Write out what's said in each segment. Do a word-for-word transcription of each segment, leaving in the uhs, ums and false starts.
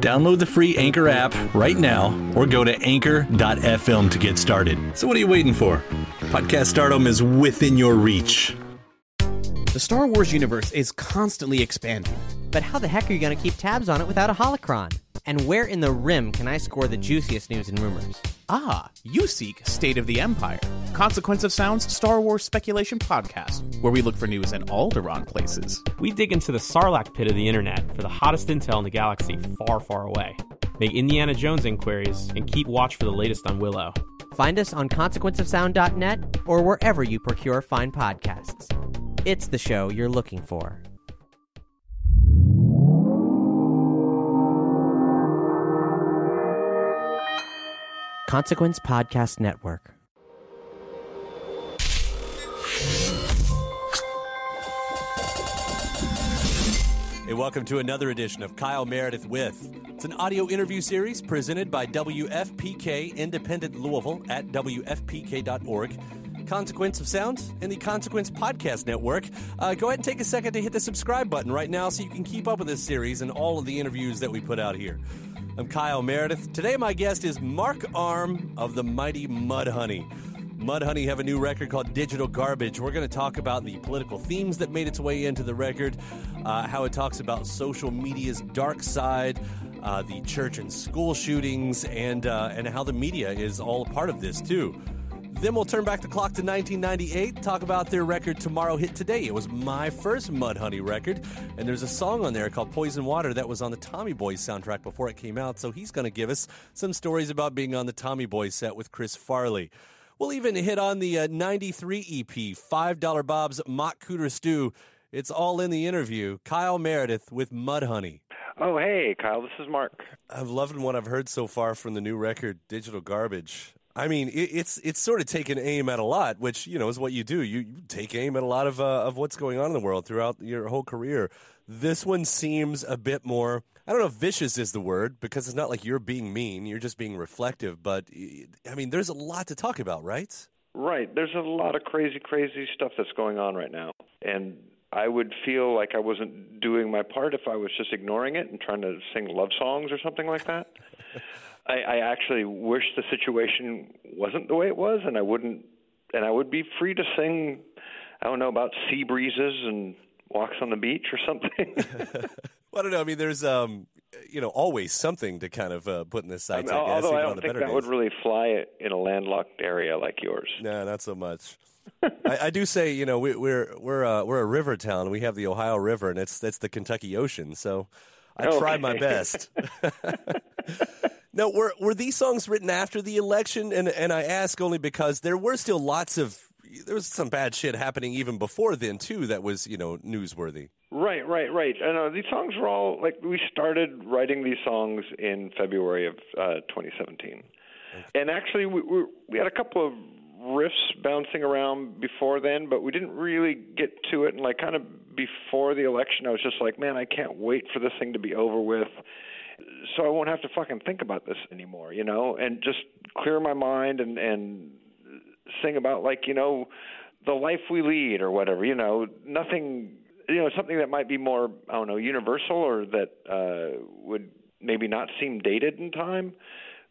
download the free Anchor app right now or go to anchor dot f m to get started. So what are you waiting for? Podcast stardom is within your reach. The Star Wars universe is constantly expanding. But how the heck are you going to keep tabs on it without a holocron? And where in the rim can I score the juiciest news and rumors? Ah, you seek State of the Empire, Consequence of Sound's Star Wars speculation podcast, where we look for news in Alderaan places. We dig into the Sarlacc pit of the internet for the hottest intel in the galaxy far, far away. Make Indiana Jones inquiries and keep watch for the latest on Willow. Find us on consequence of sound dot net or wherever you procure fine podcasts. It's the show you're looking for. Consequence Podcast Network. Hey, welcome to another edition of Kyle Meredith With. It's an audio interview series presented by W F P K Independent Louisville at W F P K dot org. Consequence of Sound and the Consequence Podcast Network. Uh, go ahead and take a second to hit the subscribe button right now so you can keep up with this series and all of the interviews that we put out here. I'm Kyle Meredith. Today my guest is Mark Arm of the Mighty Mudhoney. Mudhoney have a new record called Digital Garbage. We're going to talk about the political themes that made its way into the record, uh, how it talks about social media's dark side, uh, the church and school shootings, and uh, and how the media is all a part of this too. Then we'll turn back the clock to nineteen ninety-eight, talk about their record Tomorrow Hit Today. It was my first Mudhoney record, and there's a song on there called Poison Water that was on the Tommy Boy soundtrack before it came out, so he's going to give us some stories about being on the Tommy Boy set with Chris Farley. We'll even hit on the uh, ninety-three E P, five dollar Bob's Mock Cooter Stew. It's all in the interview. Kyle Meredith with Mudhoney. Oh, hey, Kyle, this is Mark. I've loved what I've heard so far from the new record, Digital Garbage. I mean, it's it's sort of taken aim at a lot, which, you know, is what you do. You, you take aim at a lot of uh, of what's going on in the world throughout your whole career. This one seems a bit more, I don't know if vicious is the word, because it's not like you're being mean. You're just being reflective. But, I mean, there's a lot to talk about, right? Right. There's a lot of crazy, crazy stuff that's going on right now. And I would feel like I wasn't doing my part if I was just ignoring it and trying to sing love songs or something like that. I, I actually wish the situation wasn't the way it was, and I wouldn't, and I would be free to sing, I don't know, about sea breezes and walks on the beach or something. Well, I don't know. I mean, there's, um, you know, always something to kind of uh, put in the sights, I mean, I guess. Although I don't think that days would really fly in a landlocked area like yours. No, not so much. I, I do say, you know, we, we're we're uh, we're a river town. We have the Ohio River, and it's that's the Kentucky Ocean. So I okay. try my best. Now, were were these songs written after the election? And and I ask only because there were still lots of there was some bad shit happening even before then too. That was, you know, newsworthy. Right, right, right. And uh, these songs were all like we started writing these songs in February of uh, twenty seventeen, and actually we, we we had a couple of riffs bouncing around before then, but we didn't really get to it. And like kind of before the election, I was just like, man, I can't wait for this thing to be over with. So I won't have to fucking think about this anymore, you know, and just clear my mind and, and sing about, like, you know, the life we lead or whatever, you know, nothing, you know, something that might be more, I don't know, universal or that uh, would maybe not seem dated in time.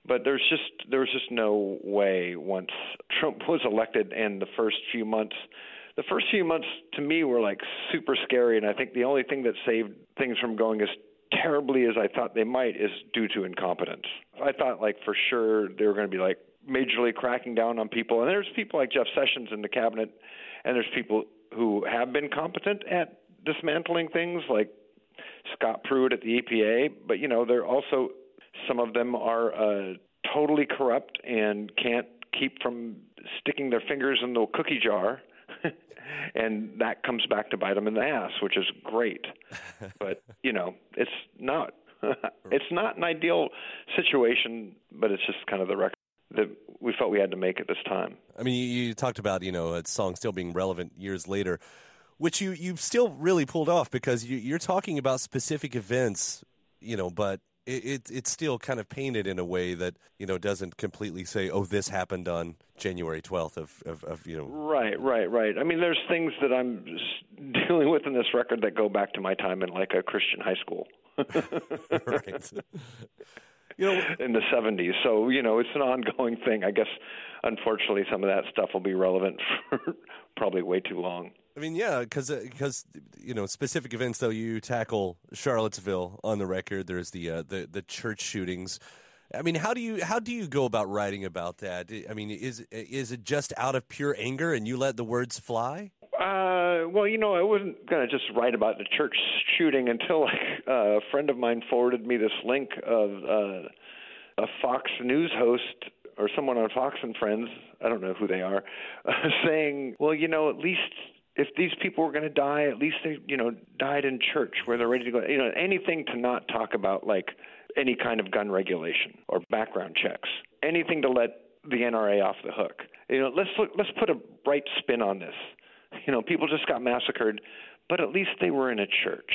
But there's just there was just no way once Trump was elected and the first few months, the first few months to me were like super scary. And I think the only thing that saved things from going is terribly as I thought they might is due to incompetence. I thought like for sure they were going to be like majorly cracking down on people. And there's people like Jeff Sessions in the cabinet, and there's people who have been competent at dismantling things like Scott Pruitt at the E P A. But, you know, they're also some of them are uh, totally corrupt and can't keep from sticking their fingers in the cookie jar. And that comes back to bite them in the ass, which is great. But, you know, it's not it's not an ideal situation, but it's just kind of the record that we felt we had to make at this time. I mean, you, you talked about, you know, a song still being relevant years later, which you, you've still really pulled off because you, you're talking about specific events, you know, but it, it it's still kind of painted in a way that, you know, doesn't completely say, oh, this happened on January twelfth of, of, of, you know. Right, right, right. I mean, there's things that I'm dealing with in this record that go back to my time in like a Christian high school. Right. You know, in the seventies. So, you know, it's an ongoing thing. I guess, unfortunately, some of that stuff will be relevant for probably way too long. I mean, yeah, because, because uh, you know, specific events, though, you tackle Charlottesville on the record. There's the, uh, the the church shootings. I mean, how do you how do you go about writing about that? I mean, is is it just out of pure anger and you let the words fly? Uh, well, you know, I wasn't going to just write about the church shooting until like, uh, a friend of mine forwarded me this link of uh, a Fox News host or someone on Fox and Friends, I don't know who they are, uh, saying, well, you know, at least if these people were going to die, at least they, you know, died in church where they're ready to go. You know, anything to not talk about like any kind of gun regulation or background checks, anything to let the N R A off the hook. You know, let's look, let's put a bright spin on this. You know, people just got massacred, but at least they were in a church.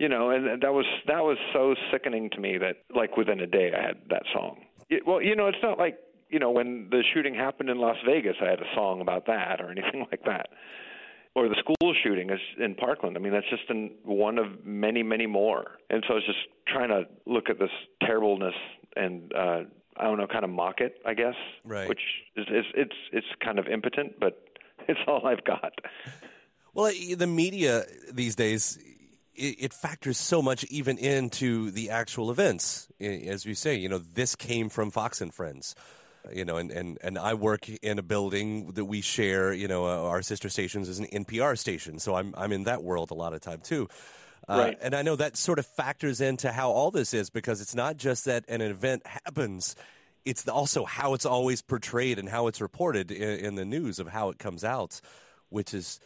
You know, and that was that was so sickening to me that like within a day I had that song. It, well, you know, it's not like, you know, when the shooting happened in Las Vegas, I had a song about that or anything like that. Or the school shooting in Parkland. I mean, that's just in one of many, many more. And so I was just trying to look at this terribleness and, uh, I don't know, kind of mock it, I guess. Right. Which is, is it's it's kind of impotent, but it's all I've got. Well, the media these days, it factors so much even into the actual events. As you say, you know, this came from Fox and Friends. You know, and, and, and I work in a building that we share, you know, uh, our sister stations is an N P R station. So I'm I'm in that world a lot of time, too. Uh, right. And I know that sort of factors into how all this is, because it's not just that an event happens. It's also how it's always portrayed and how it's reported in, in the news of how it comes out, which is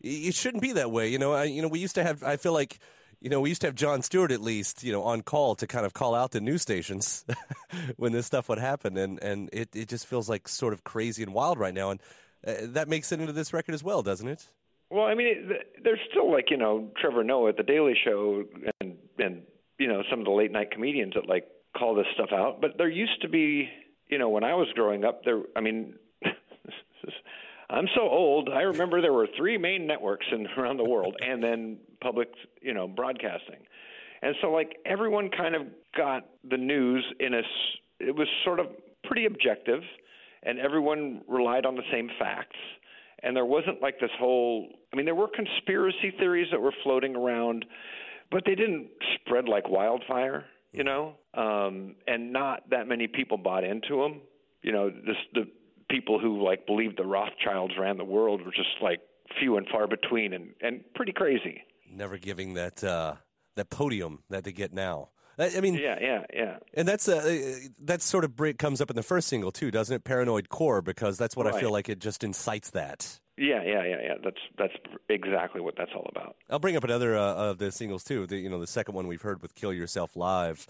it shouldn't be that way. You know, I, you know, we used to have I feel like. You know, we used to have John Stewart, at least, you know, on call to kind of call out the news stations when this stuff would happen. And, and it, it just feels like sort of crazy and wild right now. And uh, that makes it into this record as well, doesn't it? Well, I mean, it, there's still like, you know, Trevor Noah at The Daily Show and, and, you know, some of the late night comedians that like call this stuff out. But there used to be, you know, when I was growing up there, I mean, I'm so old. I remember there were three main networks in, around the world and then public, you know, broadcasting. And so, like, everyone kind of got the news in a – it was sort of pretty objective, and everyone relied on the same facts. And there wasn't, like, this whole – I mean, there were conspiracy theories that were floating around, but they didn't spread like wildfire, you know, um, and not that many people bought into them. You know, this, the people who like believed the Rothschilds ran the world were just like few and far between, and, and pretty crazy. Never giving that uh, that podium that they get now. I mean, yeah, yeah, yeah. And that's a, that's sort of comes up in the first single too, doesn't it? Paranoid Core, because that's what right. I feel like it just incites that. Yeah, yeah, yeah, yeah. That's that's exactly what that's all about. I'll bring up another uh, of the singles too. The, you know, the second one we've heard with "Kill Yourself Live."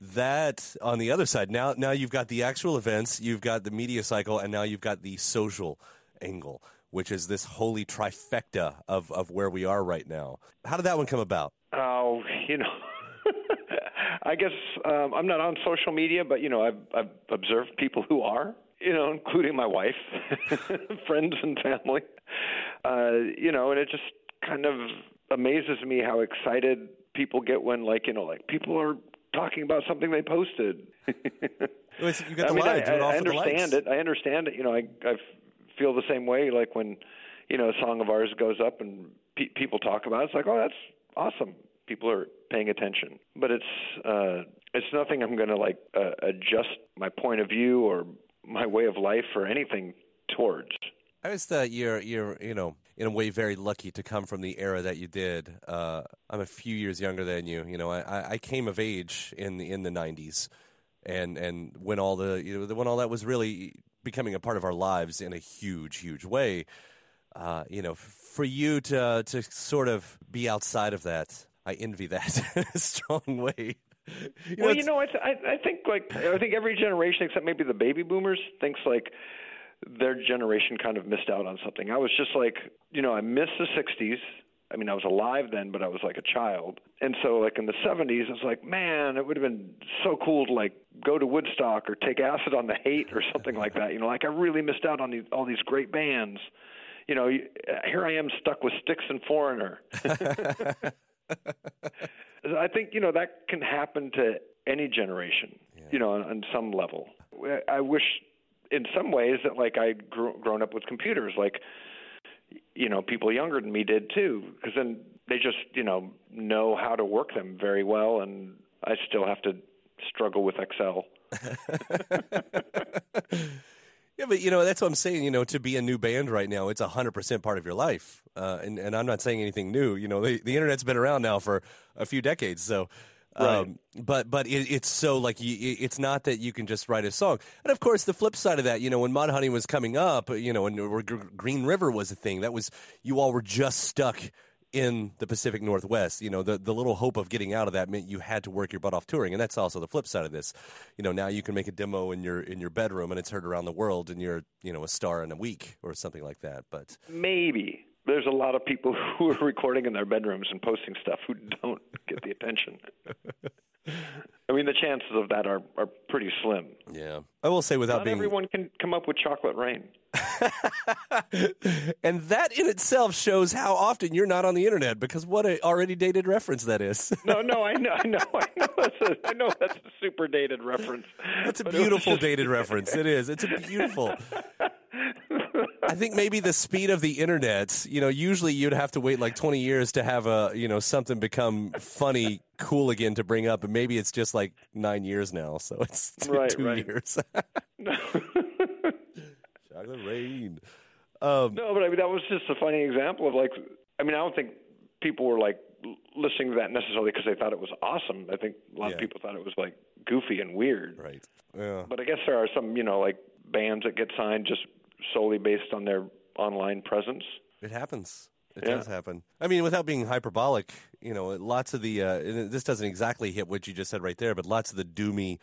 That on the other side, now now you've got the actual events, you've got the media cycle, and now you've got the social angle, which is this holy trifecta of, of where we are right now. How did that one come about? Oh, you know, I guess um, I'm not on social media, but, you know, I've, I've observed people who are, you know, including my wife, friends and family, uh, you know, and it just kind of amazes me how excited people get when, like, you know, like people are talking about something they posted. You got the I mean, line. I, I, I understand it. I understand it. You know, I I feel the same way. Like when, you know, a song of ours goes up and pe- people talk about it, it's like, oh, that's awesome. People are paying attention. But it's uh, it's nothing I'm going to like uh, adjust my point of view or my way of life or anything towards. I was that you're you're you know. in a way, very lucky to come from the era that you did. Uh, I'm a few years younger than you. You know, I, I came of age in the in the nineties, and and when all the you know, when all that was really becoming a part of our lives in a huge, huge way. Uh, you know, for you to to sort of be outside of that, I envy that in a strong way. You well, know, you know, I, th- I I think like I think every generation except maybe the baby boomers thinks like their generation kind of missed out on something. I was just like, you know, I missed the sixties. I mean, I was alive then, but I was like a child. And so like in the seventies, it's like, man, it would have been so cool to like go to Woodstock or take acid on the hate or something like that. You know, like I really missed out on these, all these great bands. You know, here I am stuck with Styx and Foreigner. I think, you know, that can happen to any generation, yeah. you know, on, on some level. I wish in some ways that like I'd grew, grown up with computers, like, you know, people younger than me did too, because then they just, you know, know how to work them very well. And I still have to struggle with Excel. Yeah, but, you know, that's what I'm saying, you know, to be a new band right now, it's one hundred percent part of your life. Uh, and, and I'm not saying anything new. You know, the, the Internet's been around now for a few decades, so... Right. Um, but but it, it's so like you, it's not that you can just write a song. And of course, the flip side of that, you know, when Mudhoney was coming up, you know, and Green River was a thing, that was you all were just stuck in the Pacific Northwest. You know, the, the little hope of getting out of that meant you had to work your butt off touring, and that's also the flip side of this. You know, now you can make a demo in your in your bedroom, and it's heard around the world, and you're you know a star in a week or something like that. But maybe. There's a lot of people who are recording in their bedrooms and posting stuff who don't get the attention. I mean, the chances of that are, are pretty slim. Yeah. I will say without Not being... Not everyone can come up with Chocolate Rain. And that in itself shows how often you're not on the Internet, because what an already dated reference that is. no, no, I know, I know, I know, that's a, I know that's a super dated reference. That's a beautiful just... dated reference. It is. It's a beautiful... I think maybe the speed of the Internet, you know, usually you'd have to wait like twenty years to have a, you know, something become funny, cool again to bring up. And maybe it's just like nine years now. So it's two, right, two right. years. Chocolate rain. Um, no, but I mean, that was just a funny example of like, I mean, I don't think people were like listening to that necessarily because they thought it was awesome. I think a lot yeah. of people thought it was like goofy and weird. Right. Yeah. But I guess there are some, you know, like bands that get signed just solely based on their online presence. It happens. It yeah. does happen. I mean, without being hyperbolic, you know, lots of the, uh, this doesn't exactly hit what you just said right there, but lots of the doomy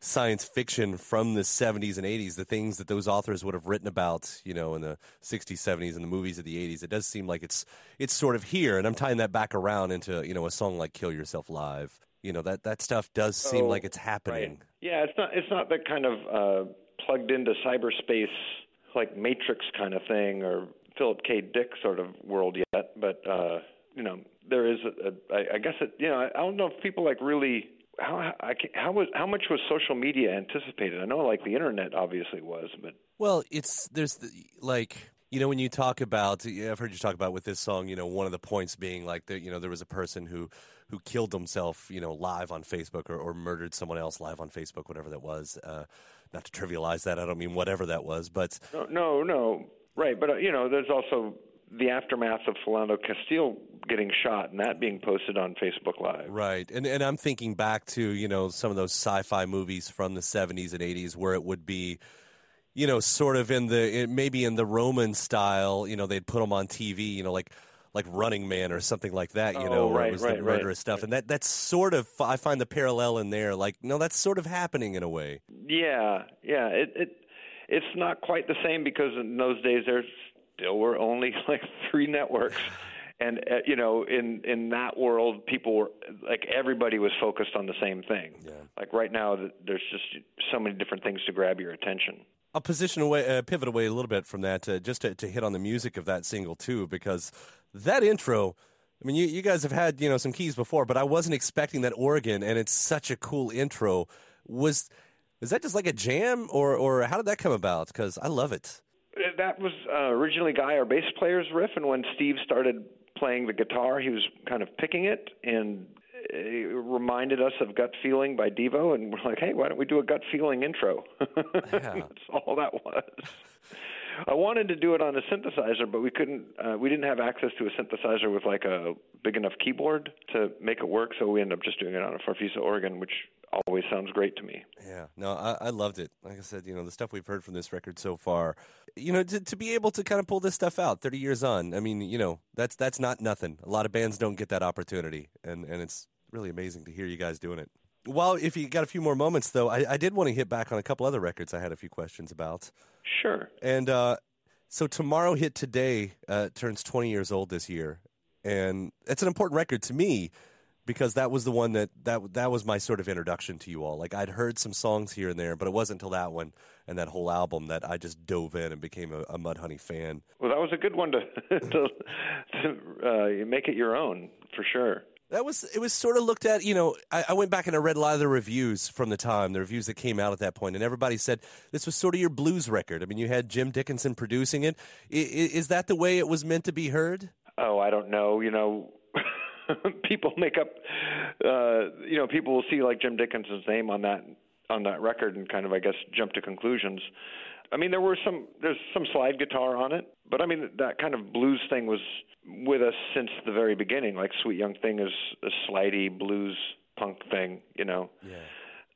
science fiction from the seventies and eighties, the things that those authors would have written about, you know, in the sixties, seventies, and the movies of the eighties, it does seem like it's it's sort of here, and I'm tying that back around into, you know, a song like Kill Yourself Live. You know, that, that stuff does seem oh, like it's happening. Right. Yeah, it's not, it's not that kind of uh, plugged into cyberspace like Matrix kind of thing or Philip K. Dick sort of world yet, but uh, you know there is a, a, I, I guess it, you know I, I don't know if people like really how I, how was how much was social media anticipated? I know like the internet obviously was, but well, it's there's the, like You know, when you talk about, yeah, I've heard you talk about with this song, you know, one of the points being like, the, you know, there was a person who, who killed himself, you know, live on Facebook or, or murdered someone else live on Facebook, whatever that was. Uh, not to trivialize that. I don't mean whatever that was, but. No, no, no. Right. But, uh, you know, there's also the aftermath of Philando Castile getting shot and that being posted on Facebook Live. Right. And, and I'm thinking back to, you know, some of those sci-fi movies from the seventies and eighties where it would be, you know, sort of in the, maybe in the Roman style, you know, they'd put them on T V, you know, like like Running Man or something like that, you oh, know, right, where it was right, the murderous right, stuff. Right. And that that's sort of, I find the parallel in there, like, no, that's sort of happening in a way. Yeah, yeah. It, it It's not quite the same because in those days there still were only like three networks. And, uh, you know, in, in that world, people were, like, everybody was focused on the same thing. Yeah. Like right now, there's just so many different things to grab your attention. I'll position away, uh, pivot away a little bit from that, uh, just to, to hit on the music of that single too, because that intro. I mean, you, you guys have had, you know, some keys before, but I wasn't expecting that organ, and it's such a cool intro. Was is that just like a jam, or or how did that come about? Because I love it. That was uh, originally Guy, our bass player's riff, and when Steve started playing the guitar, he was kind of picking it and. It reminded us of Gut Feeling by Devo, and we're like, hey, why don't we do a Gut Feeling intro? Yeah. That's all that was. I wanted to do it on a synthesizer, but we couldn't, uh, we didn't have access to a synthesizer with like a big enough keyboard to make it work, so we ended up just doing it on a Farfisa organ, which always sounds great to me. Yeah, no, I, I loved it. Like I said, you know, the stuff we've heard from this record so far, you know, to, to be able to kind of pull this stuff out thirty years on, I mean, you know, that's that's not nothing. A lot of bands don't get that opportunity, and, and it's really amazing to hear you guys doing it. Well, if you got a few more moments, though, I, I did want to hit back on a couple other records I had a few questions about. Sure. And uh, so Tomorrow Hit Today uh, turns twenty years old this year, and it's an important record to me because that was the one that, that that was my sort of introduction to you all. Like, I'd heard some songs here and there, but it wasn't until that one and that whole album that I just dove in and became a, a Mudhoney fan. Well, that was a good one to, to, to uh, make it your own, for sure. That was, it was sort of looked at, you know, I, I went back and I read a lot of the reviews from the time, the reviews that came out at that point, and everybody said this was sort of your blues record. I mean, you had Jim Dickinson producing it. I, is that the way it was meant to be heard? Oh, I don't know. You know, people make up, uh, you know, people will see like Jim Dickinson's name on that, on that record and kind of, I guess, jump to conclusions. I mean, there were some, there's some slide guitar on it, but I mean, that kind of blues thing was with us since the very beginning. Like Sweet Young Thing is a slidey blues punk thing, you know? Yeah.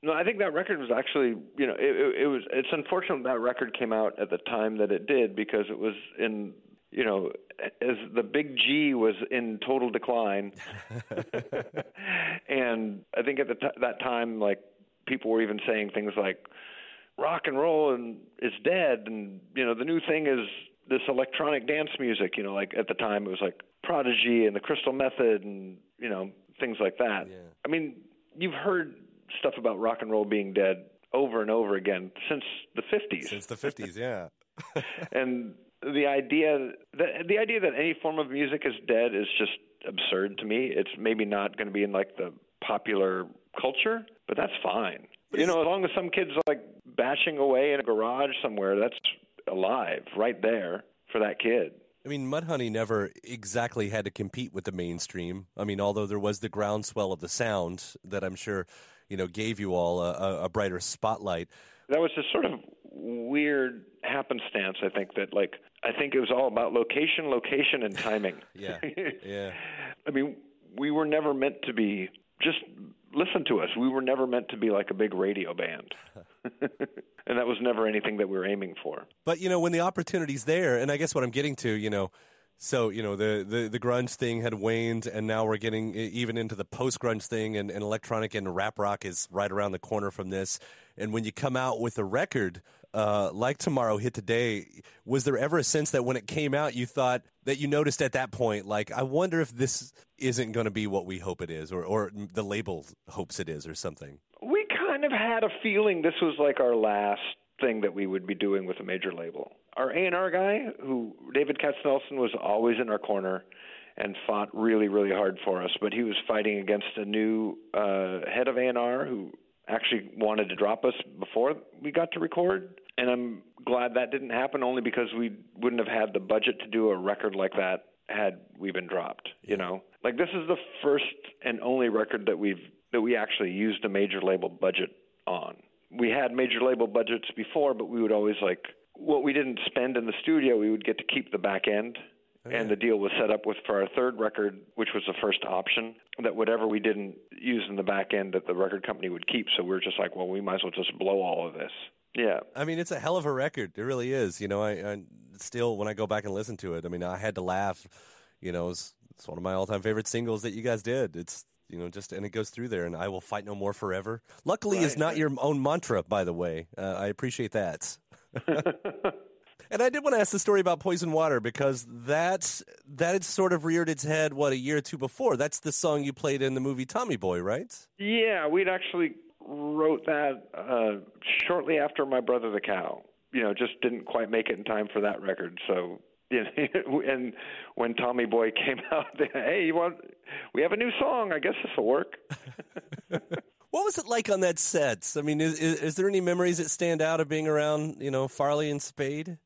No, I think that record was actually, you know, it, it was, it's unfortunate that record came out at the time that it did because it was in, you know, as the big G was in total decline. And I think at the t- that time, like people were even saying things like, rock and roll and is dead, and you know the new thing is this electronic dance music. You know, like at the time it was like Prodigy and the Crystal Method, and you know things like that. Yeah. I mean, you've heard stuff about rock and roll being dead over and over again since the fifties. Since the fifties, yeah. And the idea that the idea that any form of music is dead is just absurd to me. It's maybe not going to be in like the popular culture, but that's fine. You know, as long as some kid's like bashing away in a garage somewhere, that's alive right there for that kid. I mean, Mudhoney never exactly had to compete with the mainstream. I mean, although there was the groundswell of the sound that I'm sure, you know, gave you all a, a brighter spotlight. That was just sort of weird happenstance, I think, that like, I think it was all about location, location, and timing. Yeah, yeah. I mean, we were never meant to be just... Listen to us. We were never meant to be like a big radio band. And that was never anything that we were aiming for. But, you know, when the opportunity's there, and I guess what I'm getting to, you know, so, you know, the, the, the grunge thing had waned, and now we're getting even into the post-grunge thing, and, and electronic and rap rock is right around the corner from this. And when you come out with a record uh, like Tomorrow Hit Today, was there ever a sense that when it came out, you thought that you noticed at that point, like, I wonder if this isn't going to be what we hope it is, or, or the label hopes it is, or something? We kind of had a feeling this was like our last thing that we would be doing with a major label. Our A and R guy, who David Katznelson, was always in our corner and fought really, really hard for us. But he was fighting against a new uh, head of A and R who actually wanted to drop us before we got to record. and I'm glad that didn't happen, only because we wouldn't have had the budget to do a record like that had we been dropped, you know? Like, this is the first and only record that we've that we actually used a major label budget on. We had major label budgets before, but we would always, like, what we didn't spend in the studio, we would get to keep the back end. Oh, yeah. And the deal was set up with for our third record, which was the first option, that whatever we didn't use in the back end that the record company would keep. So we were just like, well, we might as well just blow all of this. Yeah. I mean, it's a hell of a record. It really is. You know, I, I still, when I go back and listen to it, I mean, I had to laugh. You know, it's, it's one of my all-time favorite singles that you guys did. It's, you know, just, and it goes through there, and I Will Fight No More Forever. Luckily, right. It's not your own mantra, by the way. Uh, I appreciate that. And I did want to ask the story about Poison Water, because that's, that had sort of reared its head, what, a year or two before. That's the song you played in the movie Tommy Boy, right? Yeah, we'd actually wrote that uh, shortly after My Brother the Cow. You know, just didn't quite make it in time for that record, so... And when Tommy Boy came out, they, hey, you want? We have a new song. I guess this will work. What was it like on that set? I mean, is, is there any memories that stand out of being around, you know, Farley and Spade?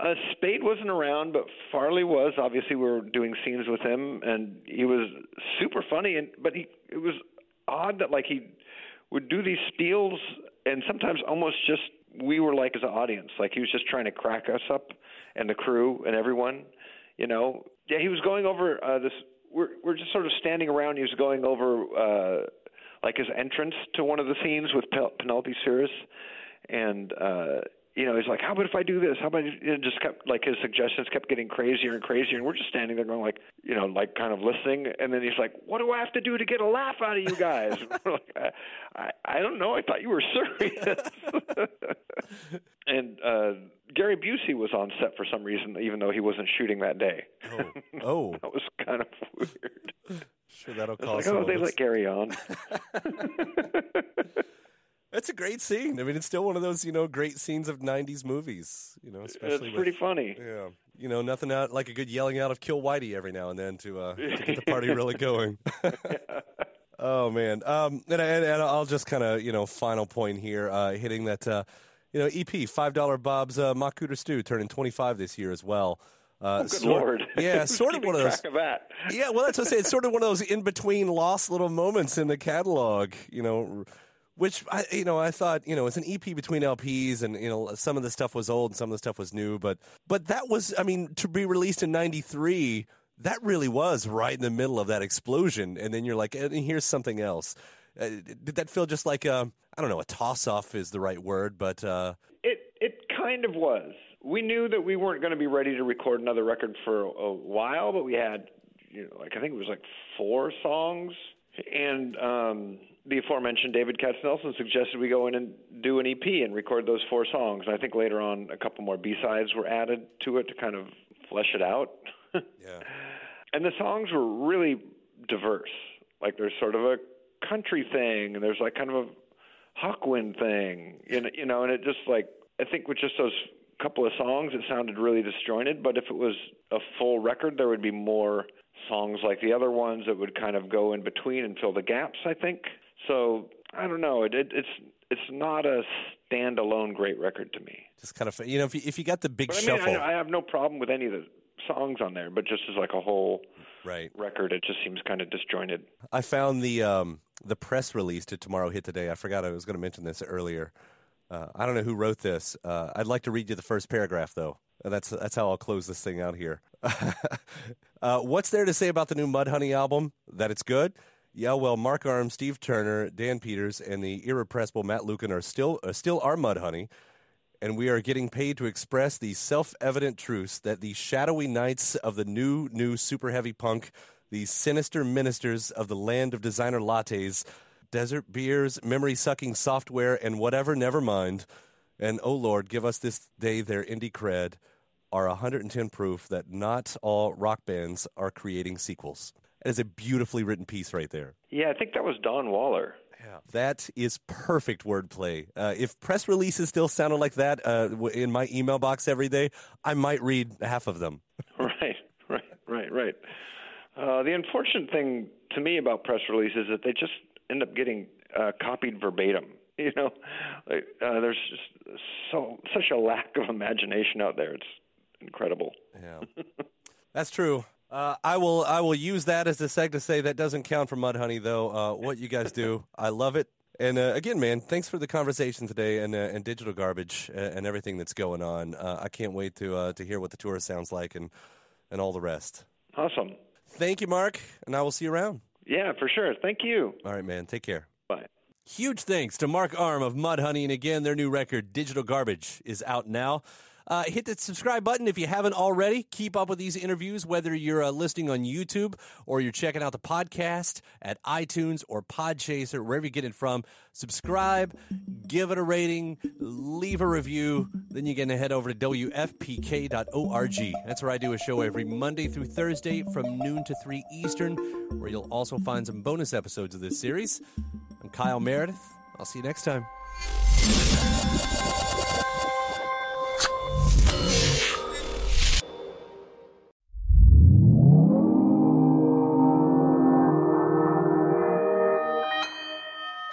Uh, Spade wasn't around, but Farley was. Obviously, we were doing scenes with him, and he was super funny. And but he, it was odd that, like, he would do these spiels, and sometimes almost just we were like, as an audience, like he was just trying to crack us up and the crew and everyone, you know. Yeah, he was going over uh, this. We're we're just sort of standing around. He was going over uh, like his entrance to one of the scenes with Pel- Penelope Cirrus, and uh, you know, he's like, "How about if I do this? How about?" It just kept, like, his suggestions kept getting crazier and crazier, and we're just standing there going, like, you know, like, kind of listening. And then he's like, "What do I have to do to get a laugh out of you guys?" We're like, I, I don't know. I thought you were serious. And uh, Gary Busey was on set for some reason, even though he wasn't shooting that day. Oh, oh. That was kind of weird. Sure, that'll cause. Like, oh, moments. They let Gary on. That's a great scene. I mean, it's still one of those, you know, great scenes of nineties movies. You know, especially. It's pretty with, funny. Yeah, you know, nothing out like a good yelling out of "Kill Whitey" every now and then to, uh, to get the party really going. Oh man, um, and, and, and I'll just kind of, you know, final point here, uh, hitting that. Uh, You know, E P, five dollar Bob's uh, Mock Cooter Stew, turning twenty-five this year as well. Uh, oh, good sort, Lord. Yeah, sort of one of those. Track of that. Yeah, well, that's what I say. It's sort of one of those in-between lost little moments in the catalog, you know, which, I, you know, I thought, you know, it's an E P between L Ps, and, you know, some of the stuff was old and some of the stuff was new. But, but that was, I mean, to be released in ninety-three, that really was right in the middle of that explosion. And then you're like, and here's something else. Uh, did that feel just like a, I don't know, a toss-off is the right word, but... Uh... It it kind of was. We knew that we weren't going to be ready to record another record for a, a while, but we had, you know, like, I think it was like four songs. And um, the aforementioned David Katz-Nelson suggested we go in and do an E P and record those four songs. And I think later on a couple more B-sides were added to it to kind of flesh it out. Yeah. And the songs were really diverse. Like, there's sort of a country thing, and there's like kind of a Hawkwind thing, and, you know, and it just, like, I think with just those couple of songs, it sounded really disjointed. But if it was a full record, there would be more songs like the other ones that would kind of go in between and fill the gaps, I think. So I don't know. It, it, it's it's not a standalone great record to me. Just kind of, you know, if you, if you got the big but, I mean, shuffle, I, I have no problem with any of the songs on there, but just as like a whole right. record, it just seems kind of disjointed. I found the um, the press release to Tomorrow Hit Today. I forgot I was going to mention this earlier. Uh, I don't know who wrote this. Uh, I'd like to read you the first paragraph, though. That's that's how I'll close this thing out here. uh, what's there to say about the new Mudhoney album? That it's good? Yeah, well, Mark Arm, Steve Turner, Dan Peters, and the irrepressible Matt Lukin are still uh, still our Mudhoney. And we are getting paid to express the self-evident truths that the shadowy knights of the new, new super heavy punk, the sinister ministers of the land of designer lattes, desert beers, memory-sucking software, and whatever, never mind, and, oh, Lord, give us this day their indie cred, are one hundred ten proof that not all rock bands are creating sequels. That is a beautifully written piece right there. Yeah, I think that was Don Waller. Yeah. That is perfect wordplay. Uh, if press releases still sounded like that uh, in my email box every day, I might read half of them. Right, right, right, right. Uh, the unfortunate thing to me about press releases is that they just end up getting uh, copied verbatim. You know, like, uh, there's just so such a lack of imagination out there. It's incredible. Yeah, that's true. Uh, I will I will use that as a seg to say that doesn't count for Mudhoney, though. Uh, what you guys do, I love it. And uh, again, man, thanks for the conversation today and uh, and digital garbage and everything that's going on. Uh, I can't wait to uh, to hear what the tour sounds like and and all the rest. Awesome. Thank you, Mark, and I will see you around. Yeah, for sure. Thank you. All right, man. Take care. Bye. Huge thanks to Mark Arm of Mudhoney, and again, their new record, Digital Garbage, is out now. Uh, hit that subscribe button if you haven't already. Keep up with these interviews, whether you're uh, listening on YouTube or you're checking out the podcast at iTunes or Podchaser, wherever you get it from. Subscribe, give it a rating, leave a review. Then you're going to head over to W F P K dot org. That's where I do a show every Monday through Thursday from noon to three Eastern, where you'll also find some bonus episodes of this series. I'm Kyle Meredith. I'll see you next time.